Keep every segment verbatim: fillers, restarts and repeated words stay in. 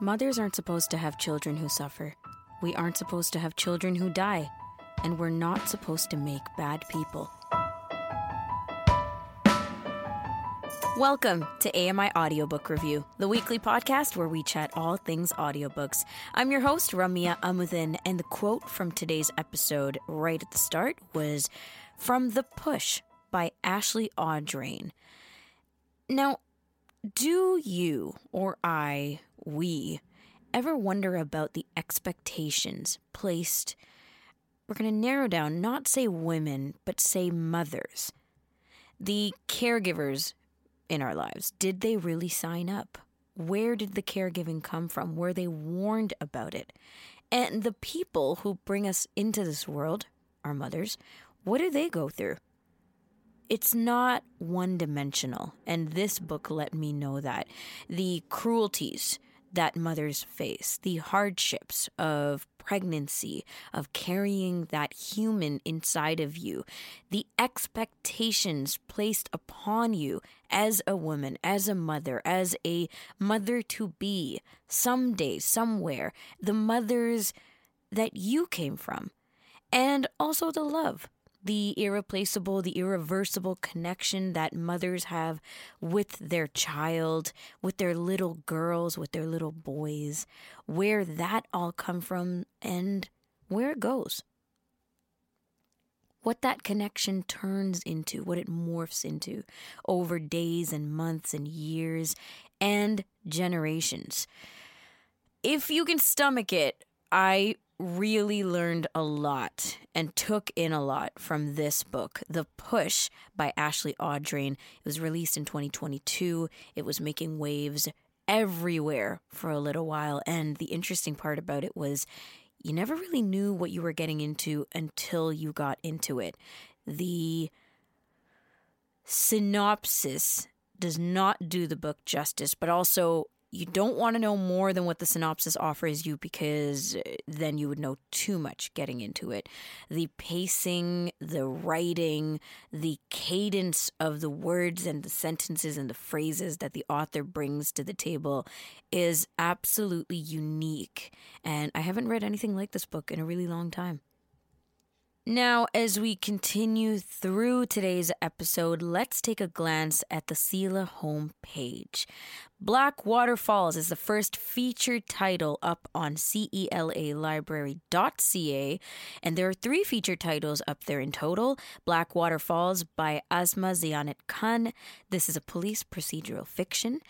Mothers aren't supposed to have children who suffer. We aren't supposed to have children who die. And we're not supposed to make bad people. Welcome to A M I Audiobook Review, the weekly podcast where we chat all things audiobooks. I'm your host, Ramya Amudhan, and the quote from today's episode right at the start was from The Push by Ashley Audrain. Now, do you or I... we ever wonder about the expectations placed? We're going to narrow down, not say women, but say mothers. The caregivers in our lives, did they really sign up? Where did the caregiving come from? Were they warned about it? And the people who bring us into this world, our mothers, what do they go through? It's not one-dimensional, and this book let me know that. The cruelties that mothers face, the hardships of pregnancy, of carrying that human inside of you, the expectations placed upon you as a woman, as a mother, as a mother-to-be, someday, somewhere, the mothers that you came from, and also the love, the irreplaceable, the irreversible connection that mothers have with their child, with their little girls, with their little boys, where that all come from and where it goes. What that connection turns into, what it morphs into over days and months and years and generations. If you can stomach it, I... really learned a lot and took in a lot from this book, The Push by Ashley Audrain. It was released in twenty twenty-two. It was making waves everywhere for a little while. And the interesting part about it was you never really knew what you were getting into until you got into it. The synopsis does not do the book justice, but also you don't want to know more than what the synopsis offers you because then you would know too much getting into it. The pacing, the writing, the cadence of the words and the sentences and the phrases that the author brings to the table is absolutely unique. And I haven't read anything like this book in a really long time. Now, as we continue through today's episode, let's take a glance at the S E L A homepage. Black Waterfalls is the first featured title up on C E L A library dot C A, and there are three featured titles up there in total. Black Waterfalls by Asma Zianet Khan. This is a police procedural fiction.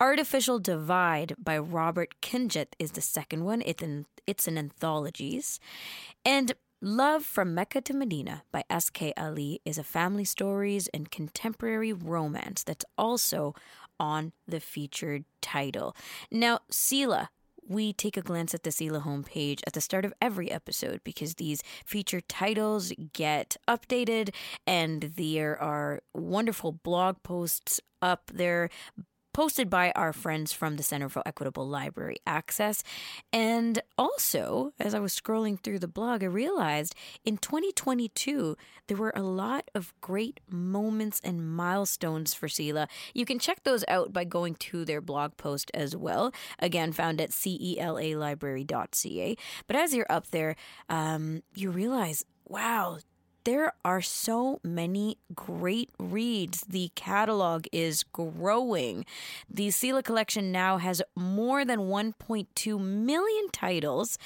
Artificial Divide by Robert Kinjith is the second one. It's an, it's an anthologies. And Love from Mecca to Medina by S K Ali is a family stories and contemporary romance that's also on the featured title. Now, S E L A, we take a glance at the S E L A homepage at the start of every episode because these featured titles get updated and there are wonderful blog posts up there posted by our friends from the Center for Equitable Library Access. And also, as I was scrolling through the blog, I realized in twenty twenty-two, there were a lot of great moments and milestones for S E L A. You can check those out by going to their blog post as well. Again, found at C E L A library dot C A. But as you're up there, um, you realize, wow, there are so many great reads. The catalog is growing. The S E L A collection now has more than one point two million titles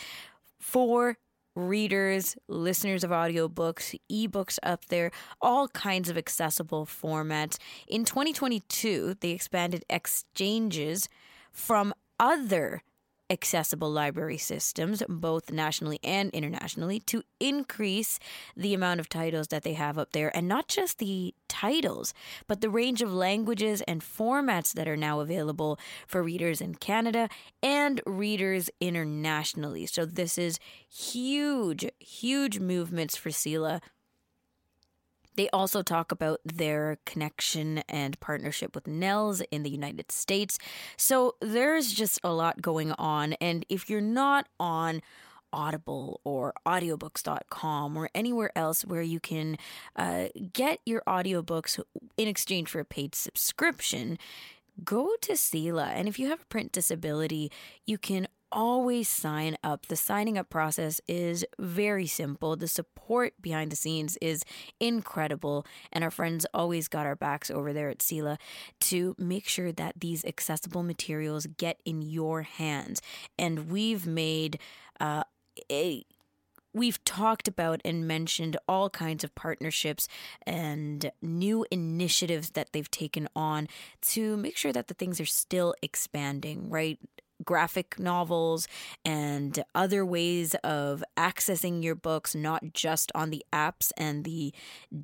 for readers, listeners of audiobooks, ebooks up there, all kinds of accessible formats. In twenty twenty-two, they expanded exchanges from other accessible library systems, both nationally and internationally, to increase the amount of titles that they have up there. And not just the titles, but the range of languages and formats that are now available for readers in Canada and readers internationally. So this is huge, huge movements for S E L A. They also talk about their connection and partnership with Nels in the United States. So there's just a lot going on. And if you're not on Audible or audiobooks dot com or anywhere else where you can uh, get your audiobooks in exchange for a paid subscription, go to S E L A. And if you have a print disability, you can always sign up. The signing up process is very simple. The support behind the scenes is incredible. And our friends always got our backs over there at S E L A to make sure that these accessible materials get in your hands. And we've made uh, a We've talked about and mentioned all kinds of partnerships and new initiatives that they've taken on to make sure that the things are still expanding, right? Graphic novels and other ways of accessing your books, not just on the apps and the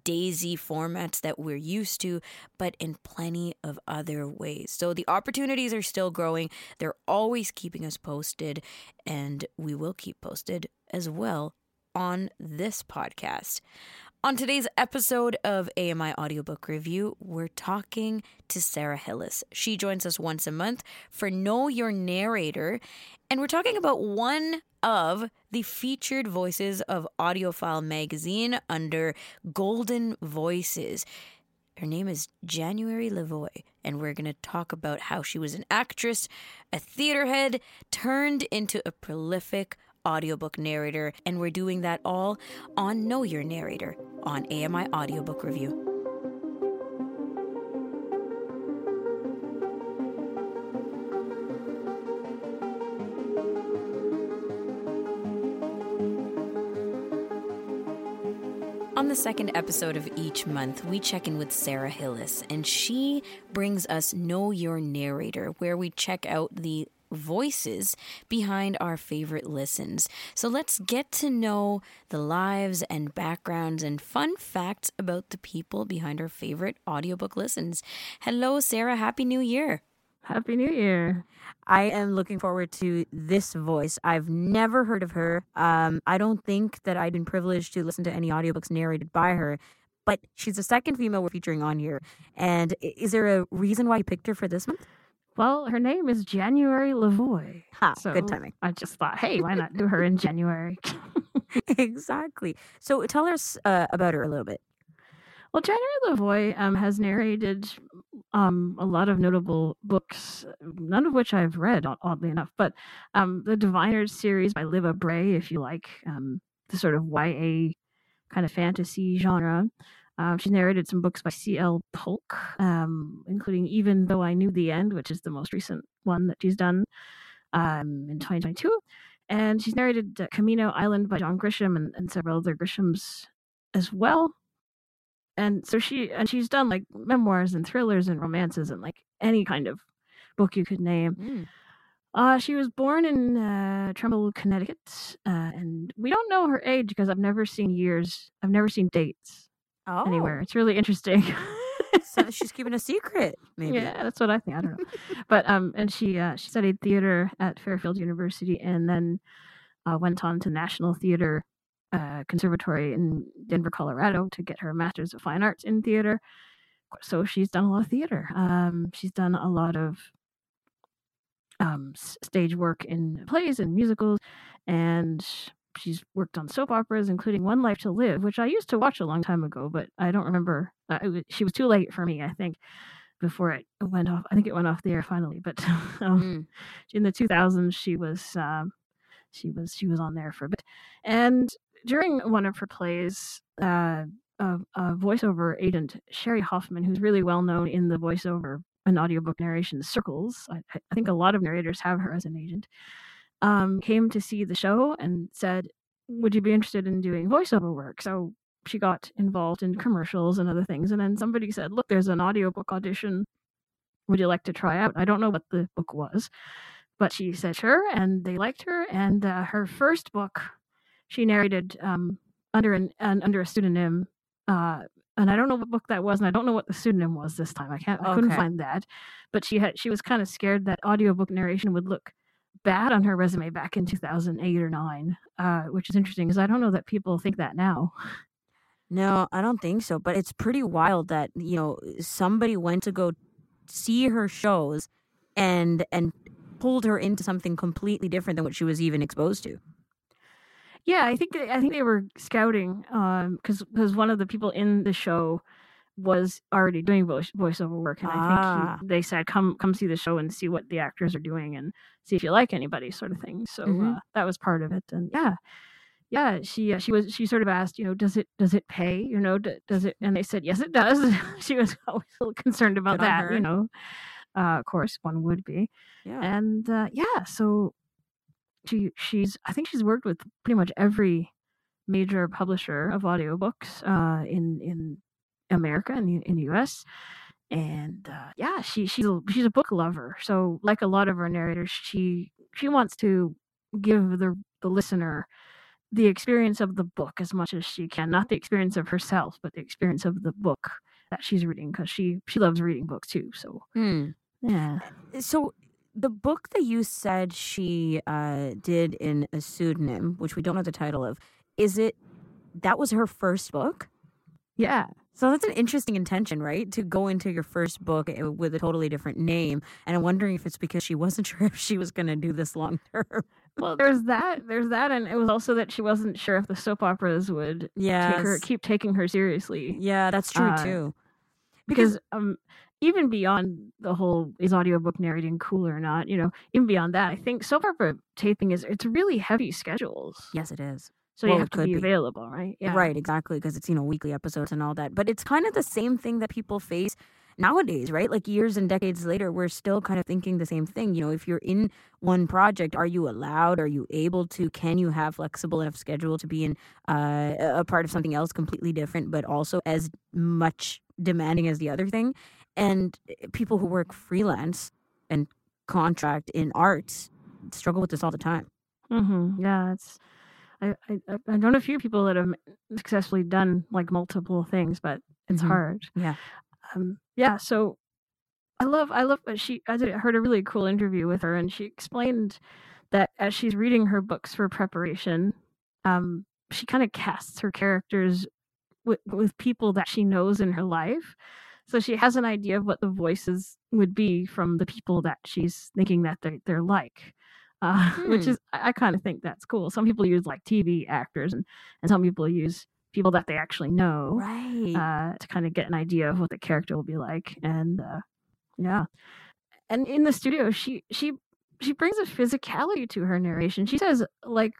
daisy formats that we're used to, but in plenty of other ways. So the opportunities are still growing. They're always keeping us posted, and we will keep posted as well on this podcast. On today's episode of A M I Audiobook Review, we're talking to Sarah Hillis. She joins us once a month for Know Your Narrator, and we're talking about one of the featured voices of Audiophile Magazine under Golden Voices. Her name is January LaVoy, and we're going to talk about how she was an actress, a theaterhead, turned into a prolific audiobook narrator, and we're doing that all on Know Your Narrator on A M I Audiobook Review. On the second episode of each month, we check in with Sarah Hillis, and she brings us Know Your Narrator, where we check out the voices behind our favorite listens. So let's get to know the lives and backgrounds and fun facts about the people behind our favorite audiobook listens. Hello, Sarah. Happy New Year. Happy New Year. I am looking forward to this voice. I've never heard of her. Um, I don't think that I've been privileged to listen to any audiobooks narrated by her, but she's the second female we're featuring on here. And is there a reason why you picked her for this month? Well, her name is January LaVoy. Ha, so good timing. I just thought, hey, why not do her in January? Exactly. So tell us uh, about her a little bit. Well, January LaVoy um, has narrated um, a lot of notable books, none of which I've read, oddly enough. But um, the Diviners series by Libba Bray, if you like, um, the sort of Y A kind of fantasy genre. Um, she narrated some books by C L Polk, um, including Even Though I Knew the End, which is the most recent one that she's done um, in twenty twenty-two. And she's narrated uh, Camino Island by John Grisham and, and several other Grishams as well. And so she and she's done like memoirs and thrillers and romances and like any kind of book you could name. Mm. Uh, she was born in uh, Trumbull, Connecticut, uh, and we don't know her age because I've never seen years. I've never seen dates. Oh. Anywhere. It's really interesting. So she's keeping a secret, maybe. Yeah, that's what I think. I don't know. But um, and she uh, she studied theater at Fairfield University and then uh, went on to National Theater uh, Conservatory in Denver, Colorado to get her Master's of Fine Arts in Theater. So she's done a lot of theater. Um, she's done a lot of um, stage work in plays and musicals, and she's worked on soap operas, including One Life to Live, which I used to watch a long time ago, but I don't remember. Uh, was, she was too late for me, I think, before it went off. I think it went off the air finally. But um, mm. in the two thousands, she was um, she was she was on there for a bit. And during one of her plays, uh, a, a voiceover agent, Sherry Hoffman, who's really well known in the voiceover and audiobook narration circles. I, I think a lot of narrators have her as an agent. Um, came to see the show and said, would you be interested in doing voiceover work? So she got involved in commercials and other things. And then somebody said, look, there's an audiobook audition. Would you like to try out? I don't know what the book was, but she said, sure. And they liked her. And uh, her first book, she narrated um, under an, an under a pseudonym. Uh, and I don't know what book that was. And I don't know what the pseudonym was this time. I can't, I okay. couldn't find that. But she had, she was kind of scared that audiobook narration would look bad on her resume back in two thousand eight or nine, uh, which is interesting because I don't know that people think that now. No, I don't think so. But it's pretty wild that, you know, somebody went to go see her shows and and pulled her into something completely different than what she was even exposed to. Yeah, I think I think they were scouting um, because because one of the people in the show was already doing voice voiceover work, and ah. I think he, they said, "Come, come see the show and see what the actors are doing, and see if you like anybody," sort of thing. So mm-hmm. uh, that was part of it, and yeah, yeah. She uh, she was she sort of asked, you know, does it does it pay? You know, d- does it? And they said, yes, it does. She was always a little concerned about Good that, on her. You know. Uh, of course, one would be, yeah. and uh, yeah. So she she's I think she's worked with pretty much every major publisher of audiobooks uh, in in. America and in, in the U S and uh, yeah she she's a, she's a book lover, so like a lot of our narrators, she she wants to give the the listener the experience of the book as much as she can, not the experience of herself, but the experience of the book that she's reading, because she she loves reading books too. So mm. yeah so the book that you said she uh did in a pseudonym, which we don't know the title of, is it that was her first book? Yeah. So that's an interesting intention, right? To go into your first book with a totally different name. And I'm wondering if it's because she wasn't sure if she was going to do this long term. Well, there's that. There's that. And it was also that she wasn't sure if the soap operas would yes. take her, keep taking her seriously. Yeah, that's true, uh, too. Because, because um, even beyond the whole, is audiobook narrating cool or not, you know, even beyond that, I think soap opera taping is, it's really heavy schedules. Yes, it is. So well, you have to be, be available, right? Yeah. Right, exactly, because it's, you know, weekly episodes and all that. But it's kind of the same thing that people face nowadays, right? Like years and decades later, we're still kind of thinking the same thing. You know, if you're in one project, are you allowed? Are you able to? Can you have flexible enough schedule to be in uh, a part of something else completely different, but also as much demanding as the other thing? And people who work freelance and contract in arts struggle with this all the time. Mm-hmm. Yeah, it's... I, I I know a few people that have successfully done like multiple things, but it's mm-hmm. hard. Yeah, um, yeah. So I love I love. But she I, did, I heard a really cool interview with her, and she explained that as she's reading her books for preparation, um, she kind of casts her characters with with people that she knows in her life. So she has an idea of what the voices would be from the people that she's thinking that they they're like. Uh, hmm. Which is, I, I kind of think that's cool. Some people use like T V actors, and, and some people use people that they actually know, right? Uh, to kind of get an idea of what the character will be like. And uh, yeah, and in the studio, she she she brings a physicality to her narration. She says, like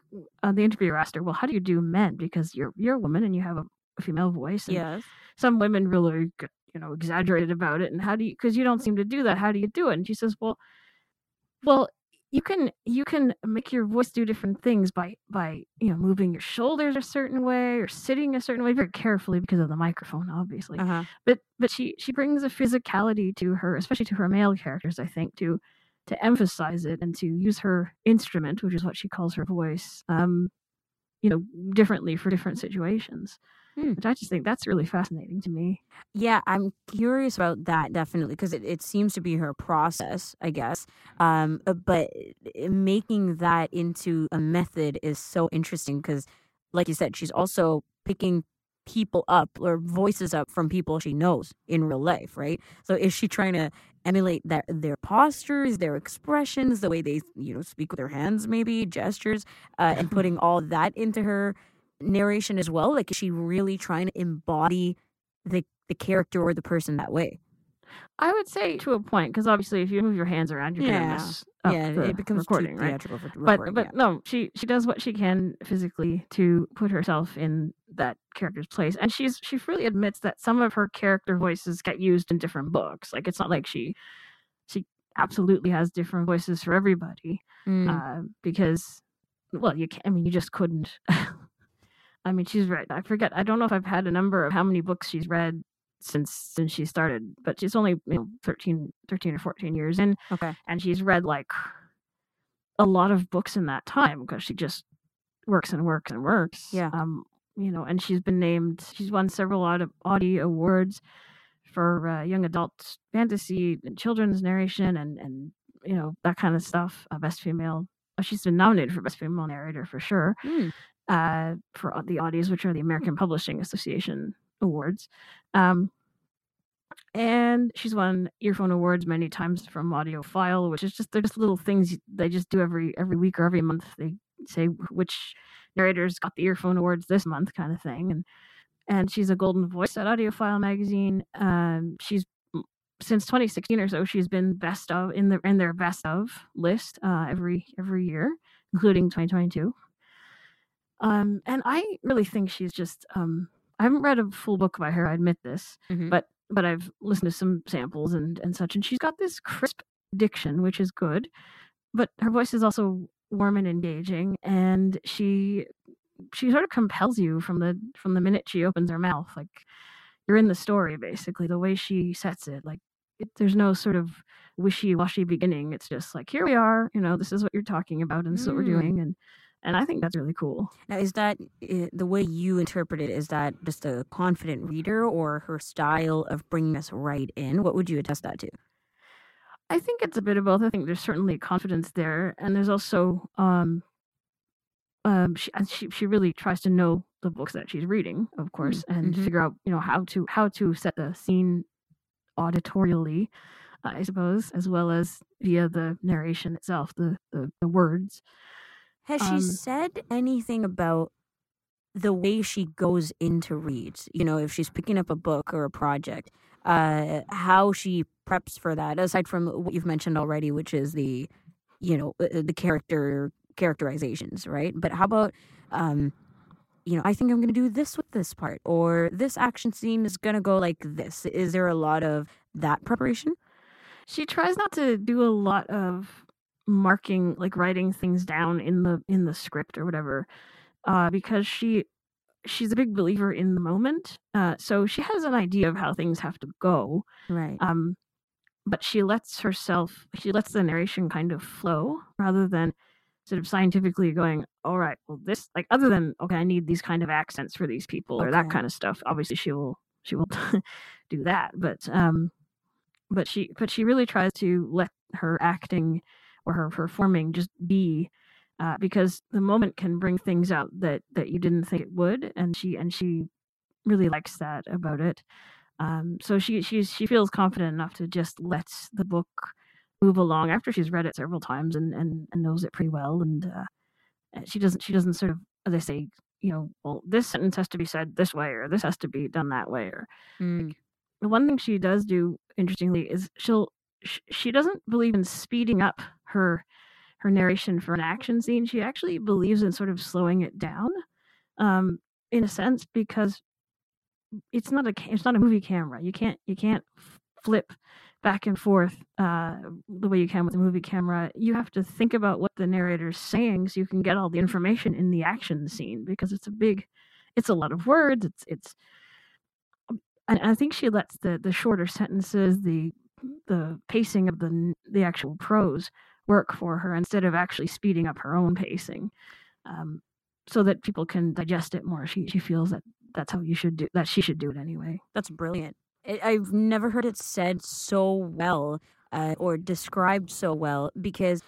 uh, the interviewer asked her, "Well, how do you do men? Because you're you're a woman and you have a, a female voice." And yes. Some women really, you know, exaggerated about it. And how do you? Because you don't seem to do that. How do you do it? And she says, "Well, well." You can you can make your voice do different things by, by you know moving your shoulders a certain way or sitting a certain way, very carefully because of the microphone, obviously. Uh-huh. But but she, she brings a physicality to her, especially to her male characters, I think, to to emphasize it and to use her instrument, which is what she calls her voice, um, you know, differently for different situations. Hmm. Which I just think that's really fascinating to me. Yeah, I'm curious about that, definitely, because it, it seems to be her process, I guess. Um, but making that into a method is so interesting because, like you said, she's also picking people up or voices up from people she knows in real life, right? So is she trying to emulate their, their postures, their expressions, the way they, you know, speak with their hands, maybe, gestures, uh, and putting all that into her narration as well? Like, is she really trying to embody the the character or the person that way? I would say to a point, because obviously if you move your hands around, you're yeah. gonna mess up yeah the it becomes recording, too theatrical, right? For recording, but but yeah. no, she she does what she can physically to put herself in that character's place, and she's she freely admits that some of her character voices get used in different books. Like, it's not like she she absolutely has different voices for everybody, mm. uh, because well you can't. I mean, you just couldn't. I mean, she's read, I forget, I don't know if I've had a number of how many books she's read since since she started, but she's only, you know, thirteen, thirteen or fourteen years in. Okay. And she's read like a lot of books in that time because she just works and works and works. Yeah. Um, you know, and she's been named, she's won several Audie awards for uh, young adult fantasy and children's narration and, and you know, that kind of stuff. Uh, best female, oh, she's been nominated for Best Female Narrator for sure. Mm. Uh, for the Audies, which are the American Publishing Association awards, um, and she's won earphone awards many times from Audiofile, which is just they're just little things they just do every every week or every month. They say which narrators got the earphone awards this month, kind of thing, and and she's a Golden Voice at Audiophile Magazine. Um, she's since twenty sixteen or so, she's been best of in the in their best of list uh, every every year, including twenty twenty-two. Um, and I really think she's just um, I haven't read a full book by her, I admit this, mm-hmm. but but I've listened to some samples and and such, and she's got this crisp diction, which is good, but her voice is also warm and engaging, and she she sort of compels you from the from the minute she opens her mouth. Like, you're in the story, basically, the way she sets it. Like, it, there's no sort of wishy-washy beginning. It's just like, here we are, you know, this is what you're talking about, and this mm. is what we're doing, and and I think that's really cool. Now, is that the way you interpret it? Is that just a confident reader, or her style of bringing us right in? What would you attest that to? I think it's a bit of both. I think there's certainly confidence there, and there's also um, um, she, she she really tries to know the books that she's reading, of course, mm-hmm. and mm-hmm. figure out, you know, how to how to set the scene auditorially, uh, I suppose, as well as via the narration itself, the the, the words. Has um, she said anything about the way she goes into reads? You know, if she's picking up a book or a project, uh, how she preps for that, aside from what you've mentioned already, which is the, you know, the character characterizations, right? But how about, um, you know, I think I'm going to do this with this part, or this action scene is going to go like this. Is there a lot of that preparation? She tries not to do a lot of marking, like writing things down in the in the script or whatever, uh, because she she's a big believer in the moment. Uh, so she has an idea of how things have to go. Right. Um, but she lets herself, she lets the narration kind of flow rather than sort of scientifically going, all right, well, this, like, other than, okay, I need these kind of accents for these people, okay, or that kind of stuff. Obviously she will, she will do that. But, um, but she, but she really tries to let her acting or her performing just be, uh, because the moment can bring things out that, that you didn't think it would. And she, and she really likes that about it. Um, so she, she's, she feels confident enough to just let the book move along after she's read it several times and, and, and knows it pretty well. And, uh, she doesn't, she doesn't sort of, as I say, you know, well, this sentence has to be said this way, or this has to be done that way. Or mm. like, the one thing she does do, interestingly, is she'll, sh- she doesn't believe in speeding up her, her narration for an action scene. She actually believes in sort of slowing it down, um, in a sense, because it's not a it's not a movie camera. You can't you can't flip back and forth uh, the way you can with a movie camera. You have to think about what the narrator's saying so you can get all the information in the action scene, because it's a big, it's a lot of words. It's it's, and I think she lets the the shorter sentences, the the pacing of the the actual prose work for her, instead of actually speeding up her own pacing, um, so that people can digest it more. She she feels that that's how you should do that. She should do it anyway. That's brilliant. It, I've never heard it said so well, uh, or described so well, because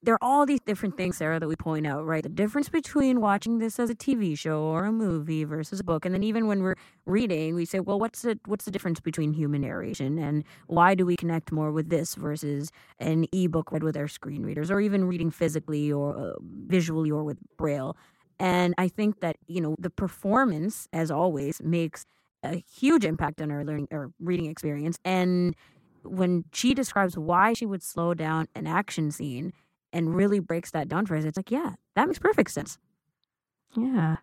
there are all these different things, Sarah, that we point out, right? The difference between watching this as a T V show or a movie versus a book. And then even when we're reading, we say, well, what's the, what's the difference between human narration, and why do we connect more with this versus an ebook read with our screen readers, or even reading physically or uh, visually or with Braille? And I think that, you know, the performance, as always, makes a huge impact on our learning or reading experience. And when she describes why she would slow down an action scene and really breaks that down for us, it's like, yeah, that makes perfect sense. Yeah,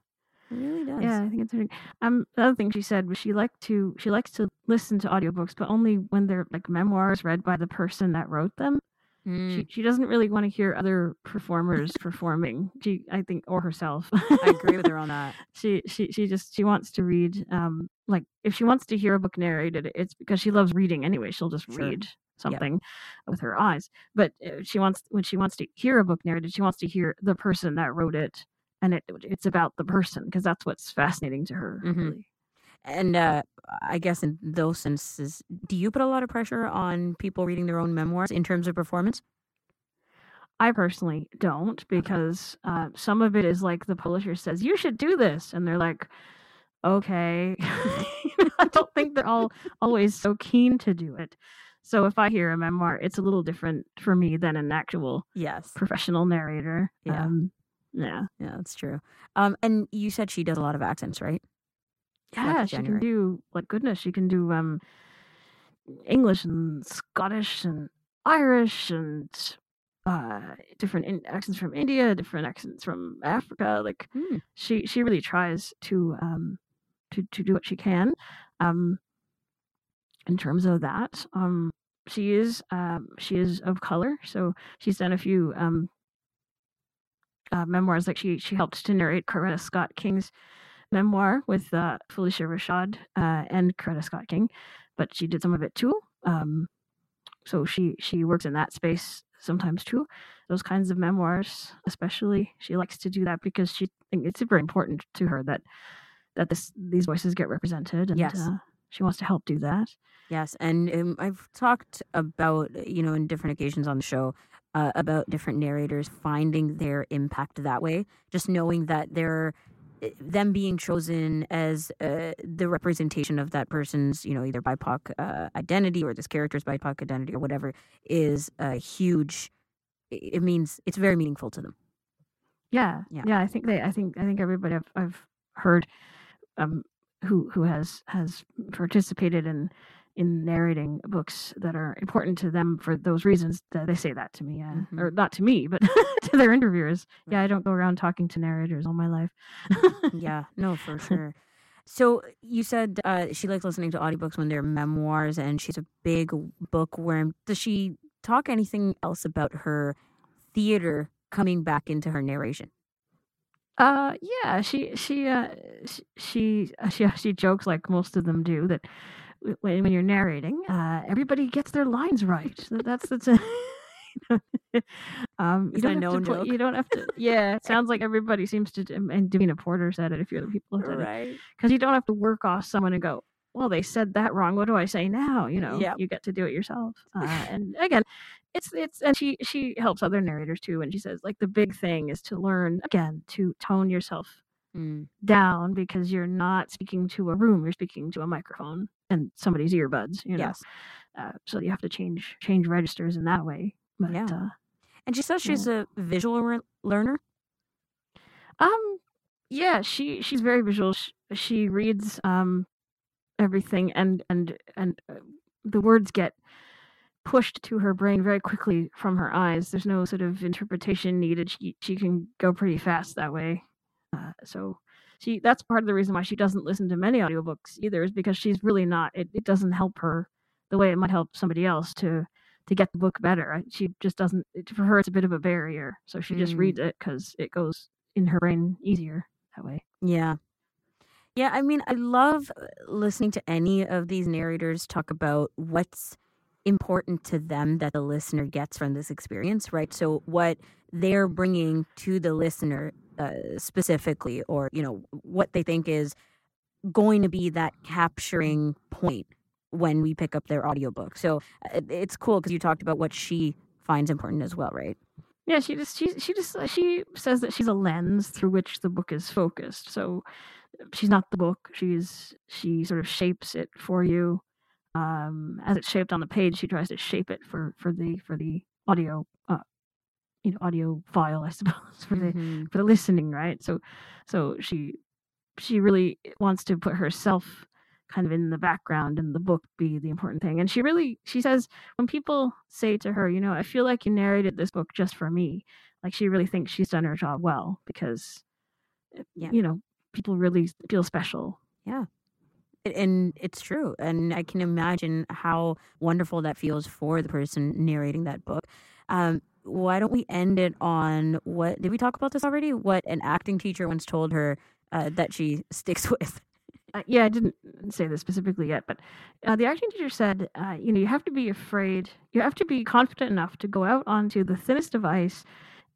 it really does. Yeah, I think it's really... Um, the other thing she said was she liked to she likes to listen to audiobooks, but only when they're like memoirs read by the person that wrote them. Mm. She she doesn't really want to hear other performers performing. She I think or herself. I agree with her on that. She she she just she wants to read. Um, like if she wants to hear a book narrated, it's because she loves reading anyway. She'll just sure. read something yep. with her eyes, but she wants when she wants to hear a book narrated, she wants to hear the person that wrote it, and it it's about the person, because that's what's fascinating to her. Mm-hmm. Really. And uh, I guess in those senses, do you put a lot of pressure on people reading their own memoirs in terms of performance? I personally don't, because uh, some of it is like the publisher says you should do this, and they're like, okay. I don't think they're all always so keen to do it. So if I hear a memoir, it's a little different for me than an actual yes. professional narrator. Yeah. Um, yeah. Yeah, that's true. Um, and you said she does a lot of accents, right? Yeah, she can do, like, goodness, she can do um, English and Scottish and Irish and uh, different in- accents from India, different accents from Africa. Like, mm. she she really tries to um to, to do what she can. Um, in terms of that, um, she is um she is of color, so she's done a few um uh, memoirs. Like, she she helped to narrate Coretta Scott King's memoir with uh, Felicia Rashad uh, and Coretta Scott King, but she did some of it too. Um, so she she works in that space sometimes too. Those kinds of memoirs, especially, she likes to do that because she think it's super important to her that that this these voices get represented. And, yes. Uh, she wants to help do that. Yes, and um, I've talked about, you know, in different occasions on the show uh, about different narrators finding their impact that way. Just knowing that they're them being chosen as uh, the representation of that person's, you know, either B I P O C uh, identity or this character's B I P O C identity or whatever is a huge. It means it's very meaningful to them. Yeah, yeah. yeah I think they. I think. I think everybody I've, I've heard. Um, who who has has participated in in narrating books that are important to them for those reasons, that they say that to me, yeah. mm-hmm. or not to me, but to their interviewers. Yeah, I don't go around talking to narrators all my life. Yeah, no, for sure. So you said uh, she likes listening to audiobooks when they're memoirs, and she's a big bookworm. Does she talk anything else about her theater coming back into her narration? Uh yeah, she she uh she she she jokes, like most of them do, that when when you're narrating, uh, everybody gets their lines right. That's that's a um you don't, have to play, you don't have to. Yeah, it sounds like everybody seems to. And Divina Porter said it. A few other people said right. it, because you don't have to work off someone and go, well, they said that wrong. What do I say now? You know, yep. You get to do it yourself. Uh, and again. It's it's and she she helps other narrators too, and she says, like, the big thing is to learn again to tone yourself mm. down, because you're not speaking to a room, you're speaking to a microphone and somebody's earbuds, you know. Yes. Uh, so you have to change change registers in that way. But, yeah. Uh, and she says she's yeah. a visual re- learner. Um. Yeah. She she's very visual. She, she reads um everything, and and and uh, the words get pushed to her brain very quickly from her eyes. There's no sort of interpretation needed. She she can go pretty fast that way. Uh, so she that's part of the reason why she doesn't listen to many audiobooks either, is because she's really not. It, it doesn't help her the way it might help somebody else to to get the book better. She just doesn't. It, for her, it's a bit of a barrier. So she mm. just reads it because it goes in her brain easier that way. Yeah. Yeah. I mean, I love listening to any of these narrators talk about what's important to them that the listener gets from this experience, right? So what they're bringing to the listener uh, specifically, or, you know, what they think is going to be that capturing point when we pick up their audiobook. So it's cool because you talked about what she finds important as well, right? Yeah, she just she she just she says that she's a lens through which the book is focused. So she's not the book. She's she sort of shapes it for you. Um, as it's shaped on the page, she tries to shape it for, for the for the audio, uh, you know, audio file, I suppose, for the mm-hmm. for the listening, right? So, so she she really wants to put herself kind of in the background, and the book be the important thing. And she really she says, when people say to her, you know, I feel like you narrated this book just for me, like, she really thinks she's done her job well, because yeah. you know, people really feel special. Yeah. And it's true. And I can imagine how wonderful that feels for the person narrating that book. Um, why don't we end it on what, did we talk about this already? What an acting teacher once told her uh, that she sticks with. Uh, yeah, I didn't say this specifically yet, but uh, the acting teacher said, uh, you know, you have to be afraid. You have to be confident enough to go out onto the thinnest of ice